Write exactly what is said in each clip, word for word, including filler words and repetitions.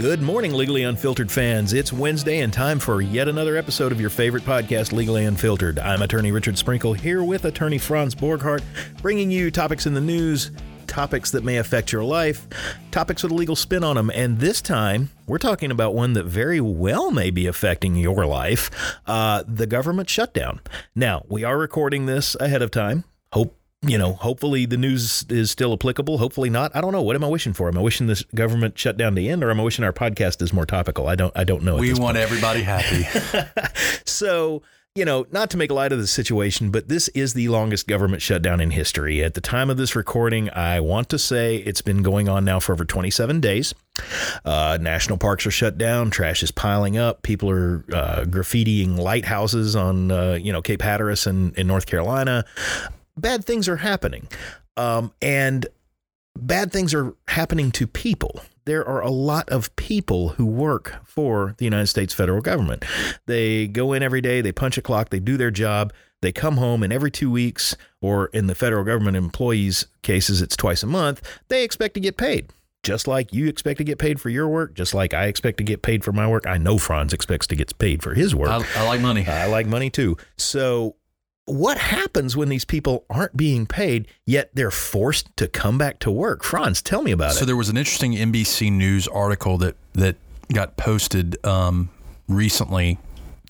Good morning, Legally Unfiltered fans. It's Wednesday and time for yet another episode of your favorite podcast, Legally Unfiltered. I'm attorney Richard Sprinkle here with attorney Franz Borghart, bringing you topics in the news, topics that may affect your life, topics with a legal spin on them. And this time, we're talking about one that very well may be affecting your life, uh, the government shutdown. Now, we are recording this ahead of time. Hope You know, hopefully the news is still applicable. Hopefully not. I don't know. What am I wishing for? Am I wishing this government shutdown to end, or am I wishing our podcast is more topical? I don't I don't know. We want everybody happy. So, you know, not to make light of the situation, but this is the longest government shutdown in history. At the time of this recording, I want to say it's been going on now for over twenty-seven days. Uh, national parks are shut down. Trash is piling up. People are uh, graffitiing lighthouses on, uh, you know, Cape Hatteras in, in North Carolina. Bad things are happening, um, and bad things are happening to people. There are a lot of people who work for the United States federal government. They go in every day, they punch a clock, they do their job, they come home, and every two weeks, or in the federal government employees' cases, it's twice a month, they expect to get paid. Just like you expect to get paid for your work, just like I expect to get paid for my work. I know Franz expects to get paid for his work. I, I like money. I like money, too. So what happens when these people aren't being paid, yet they're forced to come back to work? Franz, tell me about it. So there was an interesting N B C News article that that got posted um, recently.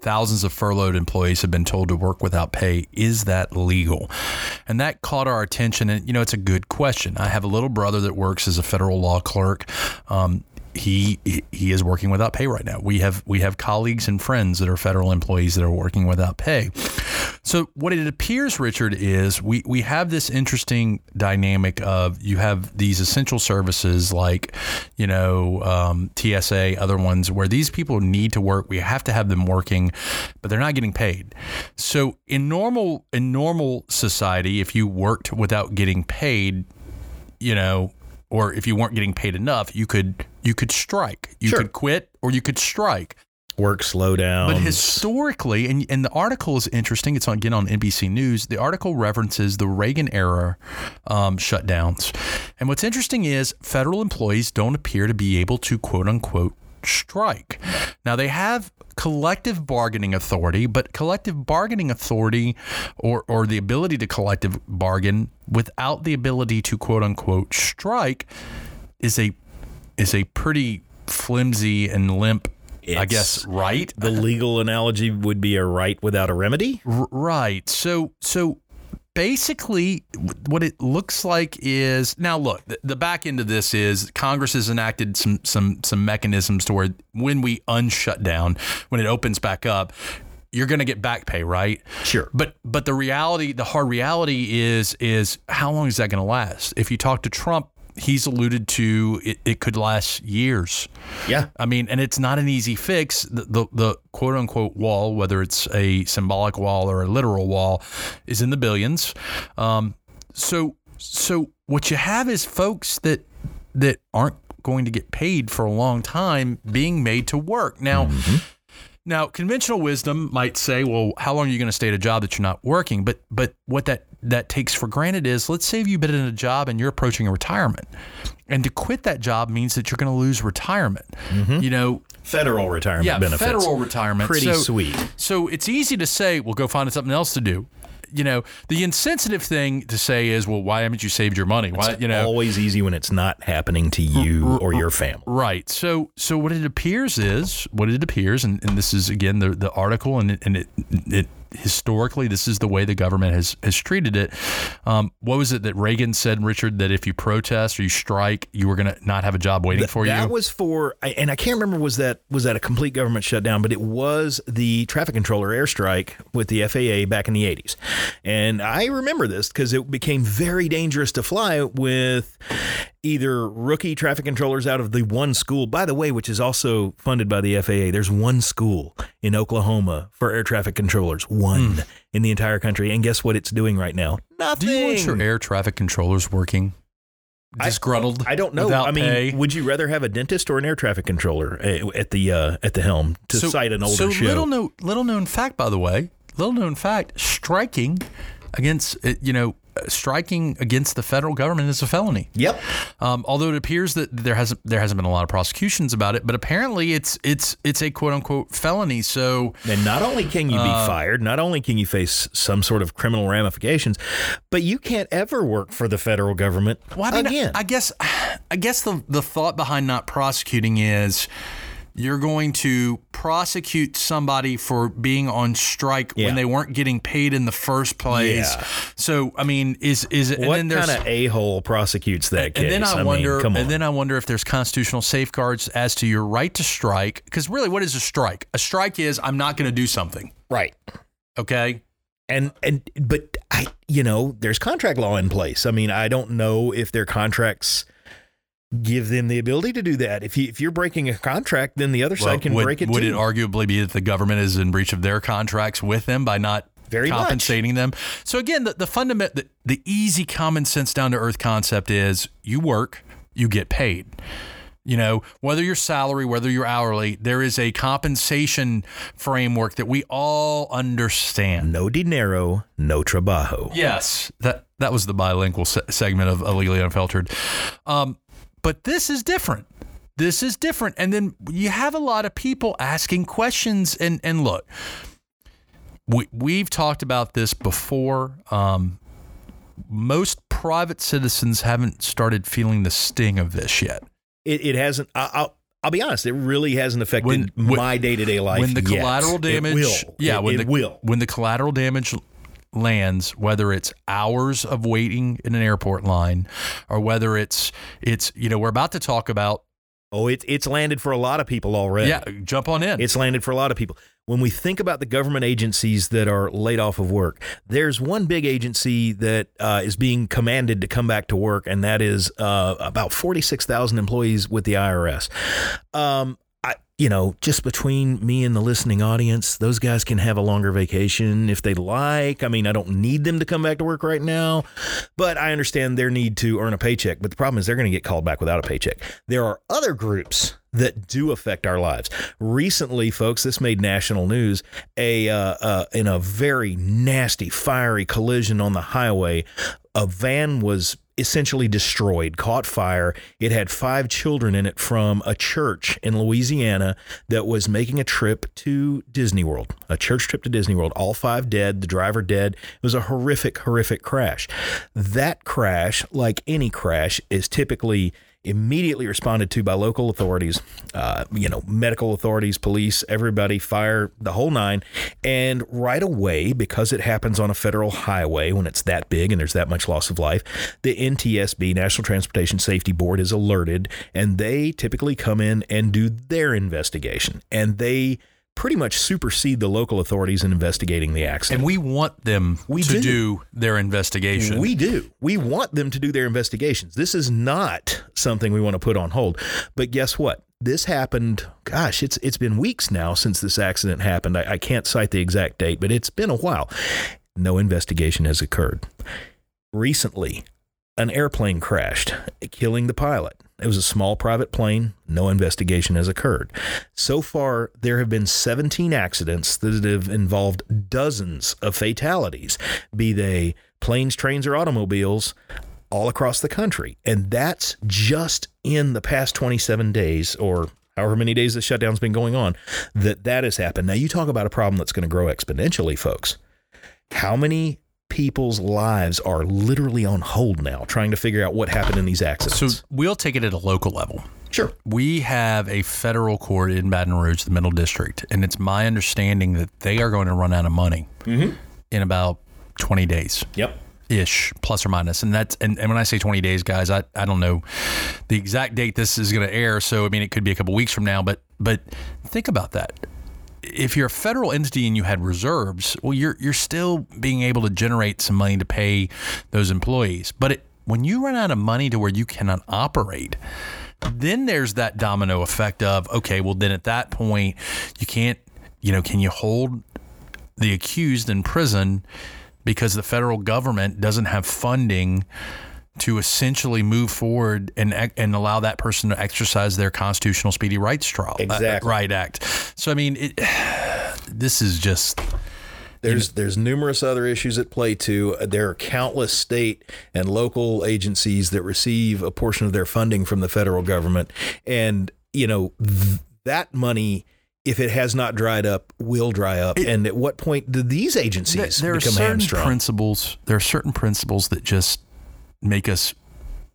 Thousands of furloughed employees have been told to work without pay. Is that legal? And that caught our attention. And, you know, it's a good question. I have a little brother that works as a federal law clerk. Um, He he is working without pay right now. We have we have colleagues and friends that are federal employees that are working without pay. So what it appears, Richard, is we, we have this interesting dynamic of you have these essential services like, you know, um, T S A, other ones where these people need to work. We have to have them working, but they're not getting paid. So in normal in normal society, if you worked without getting paid, you know, or if you weren't getting paid enough, you could you could strike. You sure. could quit or you could strike. Work slow down. But historically, and, and the article is interesting. It's on, again on N B C News. The article references the Reagan era um, shutdowns. And what's interesting is federal employees don't appear to be able to, quote unquote, strike. Now, they have collective bargaining authority, but collective bargaining authority or, or the ability to collective bargain without the ability to, quote unquote, strike is a is a pretty flimsy and limp, it's, I guess, right? The legal analogy would be a right without a remedy. R- right. So so basically what it looks like is now, look, the, the back end of this is Congress has enacted some some some mechanisms to where when we unshut down, when it opens back up, you're going to get back pay, right? Sure. But but the reality, the hard reality is, is how long is that going to last? If you talk to Trump, he's alluded to it, it could last years. Yeah. I mean, and it's not an easy fix. The, the the quote unquote wall, whether it's a symbolic wall or a literal wall, is in the billions. Um, so so what you have is folks that that aren't going to get paid for a long time being made to work. Now, mm-hmm. Now, conventional wisdom might say, well, how long are you going to stay at a job that you're not working? But but what that, that takes for granted is, let's say you've been in a job and you're approaching a retirement. And to quit that job means that you're going to lose retirement. Mm-hmm. You know, federal retirement yeah, benefits. Federal retirement. Pretty so, sweet. So it's easy to say, well, go find something else to do. You know, the insensitive thing to say is, well, why haven't you saved your money? Why, it's you know, always easy when it's not happening to you or your family. Right. So so what it appears is what it appears. And, and this is, again, the, the article and it, and it, it historically, this is the way the government has, has treated it. Um, what was it that Reagan said, Richard, that if you protest or you strike, you were going to not have a job waiting Th- for that you? That was for and I can't remember. Was that was that a complete government shutdown? But it was the traffic controller airstrike with the F A A back in the eighties. And I remember this because it became very dangerous to fly with either rookie traffic controllers out of the one school, by the way, which is also funded by the F A A. There's one school in Oklahoma for air traffic controllers, one mm. in the entire country. And guess what it's doing right now? Nothing. Do you want your air traffic controllers working? Disgruntled. I, I don't know. I mean, pay. Would you rather have a dentist or an air traffic controller at the uh, at the helm to so, cite an older so show? So little, no, little known fact, by the way, little known fact, striking against, you know, striking against the federal government is a felony. Yep. Um, although it appears that there hasn't there hasn't been a lot of prosecutions about it, but apparently it's it's it's a quote unquote felony. So and not only can you be uh, fired, not only can you face some sort of criminal ramifications, but you can't ever work for the federal government well, I mean, again. I, I guess I guess the the thought behind not prosecuting is, you're going to prosecute somebody for being on strike yeah. when they weren't getting paid in the first place. Yeah. So, I mean, is is it what kind of a-hole prosecutes that case? And then I, I wonder, mean, and then I wonder if there's constitutional safeguards as to your right to strike. Because really, what is a strike? A strike is I'm not going to do something. Right. Okay. And and but I, you know, there's contract law in place. I mean, I don't know if their contracts give them the ability to do that. If you, if you're breaking a contract, then the other well, side can would, break it would too. Would it arguably be that the government is in breach of their contracts with them by not Very compensating much. them? So again, the, the fundament, the, the easy common sense down to earth concept is you work, you get paid. You know, whether you're salary, whether you're hourly, there is a compensation framework that we all understand. No dinero, no trabajo. Yes. That, that was the bilingual se- segment of Legally Unfiltered. Um, But this is different. This is different. And then you have a lot of people asking questions. And, and look, we, we've talked about this before. Um, most private citizens haven't started feeling the sting of this yet. It, it hasn't. I, I'll, I'll be honest. It really hasn't affected when, when, my day-to-day life When the yet. collateral damage. It will. Yeah, it, when it the, will. When the collateral damage lands, whether it's hours of waiting in an airport line or whether it's it's you know, we're about to talk about. Oh, it, it's landed for a lot of people already. Yeah. Jump on in. It's landed for a lot of people. When we think about the government agencies that are laid off of work, there's one big agency that uh, is being commanded to come back to work. And that is uh, about forty-six thousand employees with the I R S. Um, You know, just between me and the listening audience, those guys can have a longer vacation if they like. I mean, I don't need them to come back to work right now, but I understand their need to earn a paycheck. But the problem is they're going to get called back without a paycheck. There are other groups that do affect our lives. Recently, folks, this made national news. A uh, uh, in a very nasty, fiery collision on the highway, a van was essentially destroyed, caught fire. It had five children in it from a church in Louisiana that was making a trip to Disney World, a church trip to Disney World. All five dead, the driver dead. It was a horrific, horrific crash. That crash, like any crash, is typically immediately responded to by local authorities, uh, you know, medical authorities, police, everybody, fire, the whole nine. And right away, because it happens on a federal highway when it's that big and there's that much loss of life, the N T S B, National Transportation Safety Board, is alerted, and they typically come in and do their investigation. And they pretty much supersede the local authorities in investigating the accident. And we want them we to do. do their investigation. We do. We want them to do their investigations. This is not something we want to put on hold. But guess what? This happened, gosh, it's it's been weeks now since this accident happened. I, I can't cite the exact date, but it's been a while. No investigation has occurred. Recently, an airplane crashed, killing the pilot. It was a small private plane. No investigation has occurred. So far, there have been seventeen accidents that have involved dozens of fatalities, be they planes, trains, or automobiles, all across the country. And that's just in the past twenty-seven days, or however many days the shutdown's been going on, that that has happened. Now, you talk about a problem that's going to grow exponentially, folks. How many people's lives are literally on hold now, trying to figure out what happened in these accidents? So we'll take it at a local level. Sure. We have a federal court in Baton Rouge, the Middle District, and it's my understanding that they are going to run out of money mm-hmm. in about twenty days. Yep. Ish, plus or minus. And that's and, and when I say twenty days, guys, I, I don't know the exact date this is going to air. So, I mean, it could be a couple weeks from now, but but think about that. If you're a federal entity and you had reserves, well, you're you're still being able to generate some money to pay those employees. But it, when you run out of money to where you cannot operate, then there's that domino effect of, okay, well, then at that point, you can't, you know, can you hold the accused in prison because the federal government doesn't have funding to essentially move forward and and allow that person to exercise their constitutional speedy rights trial, exactly. uh, right act. So, I mean, it, this is just There's there's numerous other issues at play too. There are countless state and local agencies that receive a portion of their funding from the federal government. And, you know, th- that money, if it has not dried up, will dry up. It, and at what point do these agencies there, there become hamstrung? Principles, there are certain principles that just make us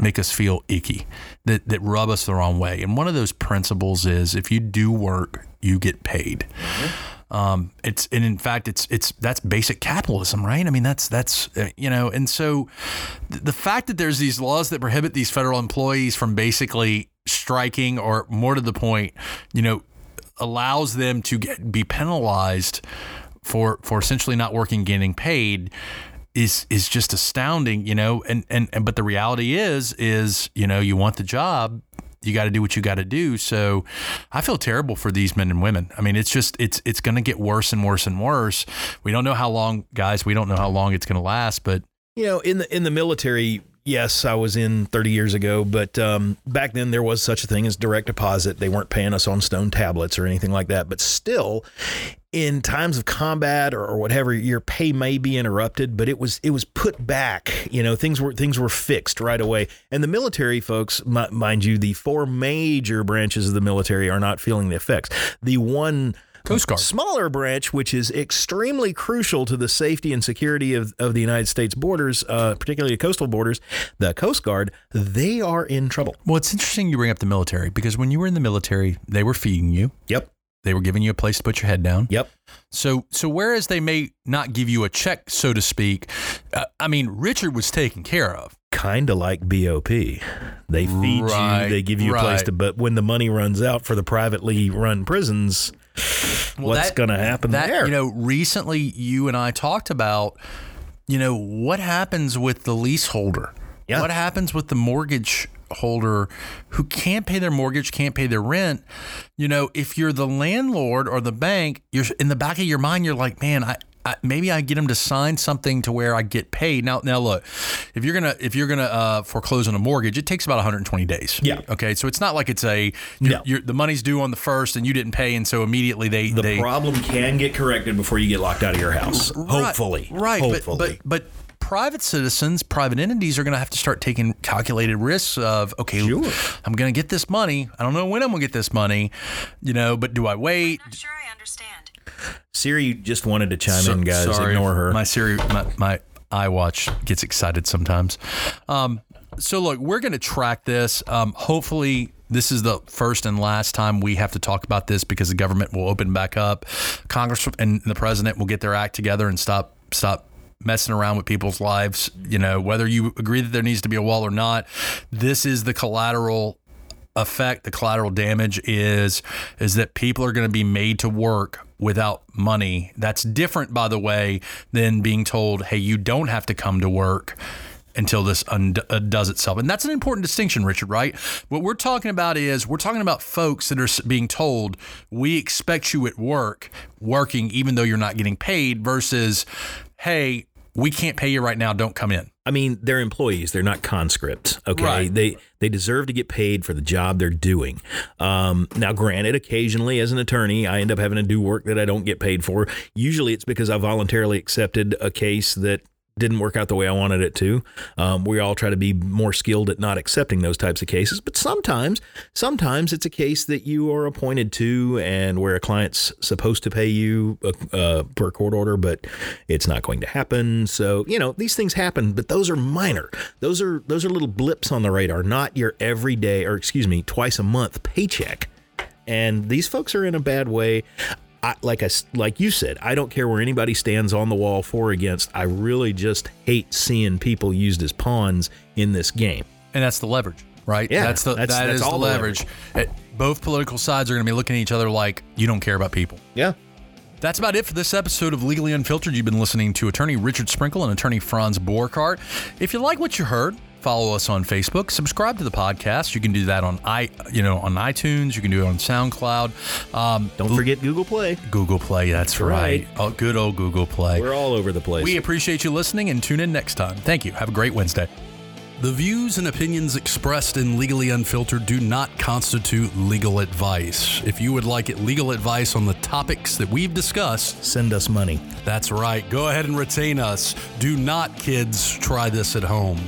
make us feel icky, that, that rub us the wrong way. And one of those principles is if you do work, you get paid. Mm-hmm. Um, it's and in fact, it's it's that's basic capitalism, right? I mean, that's that's, uh, you know, and so th- the fact that there's these laws that prohibit these federal employees from basically striking, or more to the point, you know, allows them to get be penalized for for essentially not working, getting paid, is is just astounding, you know. And and, and but the reality is is you know, you want the job, you got to do what you got to do. So I feel terrible for these men and women. I mean, it's just it's it's going to get worse and worse and worse. We don't know how long, guys. We don't know how long it's going to last. But you know, in the in the military. Yes, I was in thirty years ago, but um, back then there was such a thing as direct deposit. They weren't paying us on stone tablets or anything like that. But still, in times of combat or, or whatever, your pay may be interrupted, but it was it was put back. You know, things were things were fixed right away. And the military folks, m- mind you, the four major branches of the military are not feeling the effects. The one Coast Guard. Smaller branch, which is extremely crucial to the safety and security of, of the United States borders, uh, particularly coastal borders, the Coast Guard, they are in trouble. Well, it's interesting you bring up the military, because when you were in the military, they were feeding you. Yep. They were giving you a place to put your head down. Yep. So so whereas they may not give you a check, so to speak, uh, I mean, Richard was taken care of. Kind of like B O P. They feed right, you, they give you right. a place to, but when the money runs out for the privately run prisons... Well, what's going to happen that, there? You know, recently you and I talked about, you know, what happens with the leaseholder? Yeah. What happens with the mortgage holder who can't pay their mortgage, can't pay their rent? You know, if you're the landlord or the bank, you're in the back of your mind, you're like, man, I, I maybe I get them to sign something to where I get paid. Now, now look, if you're gonna if you're gonna uh, foreclose on a mortgage, it takes about one hundred twenty days. Yeah. Okay. So it's not like it's a you're, no. you're, the money's due on the first and you didn't pay, and so immediately they the they, problem can get corrected before you get locked out of your house. Right, hopefully. Right. Hopefully. But but. but private citizens, private entities are going to have to start taking calculated risks of, okay, sure. I'm going to get this money. I don't know when I'm going to get this money, you know, but do I wait? I'm not sure I understand. Siri just wanted to chime so, in, guys. Sorry. Ignore her. My Siri, my, my iWatch gets excited sometimes. Um, so look, we're going to track this. Um, hopefully this is the first and last time we have to talk about this, because the government will open back up. Congress and the president will get their act together and stop, stop. messing around with people's lives. You know, whether you agree that there needs to be a wall or not, this is the collateral effect. The collateral damage is is that people are going to be made to work without money. That's different, by the way, than being told, hey, you don't have to come to work until this undoes itself. And that's an important distinction, Richard, right? What we're talking about is we're talking about folks that are being told, we expect you at work, working, even though you're not getting paid, versus, hey, we can't pay you right now. Don't come in. I mean, they're employees. They're not conscripts. OK, right. they they deserve to get paid for the job they're doing. Um, now, granted, occasionally as an attorney, I end up having to do work that I don't get paid for. Usually it's because I voluntarily accepted a case that didn't work out the way I wanted it to. Um, we all try to be more skilled at not accepting those types of cases. But sometimes, sometimes it's a case that you are appointed to and where a client's supposed to pay you uh, per court order, but it's not going to happen. So, you know, these things happen, but those are minor. Those are those are little blips on the radar, not your everyday or excuse me, twice a month paycheck. And these folks are in a bad way. I, like I, like you said, I don't care where anybody stands on the wall for or against. I really just hate seeing people used as pawns in this game. And that's the leverage, right? Yeah, that's the, that's, that that's is all the leverage. leverage. Both political sides are going to be looking at each other like, you don't care about people. Yeah. That's about it for this episode of Legally Unfiltered. You've been listening to attorney Richard Sprinkle and attorney Franz Borghart. If you like what you heard, follow us on Facebook, subscribe to the podcast. You can do that on i you know on iTunes. You can do it on SoundCloud. Um, Don't forget Google Play. Google Play, that's, that's right. right. Oh, good old Google Play. We're all over the place. We appreciate you listening and tune in next time. Thank you. Have a great Wednesday. The views and opinions expressed in Legally Unfiltered do not constitute legal advice. If you would like legal advice on the topics that we've discussed, send us money. That's right. Go ahead and retain us. Do not, kids, try this at home.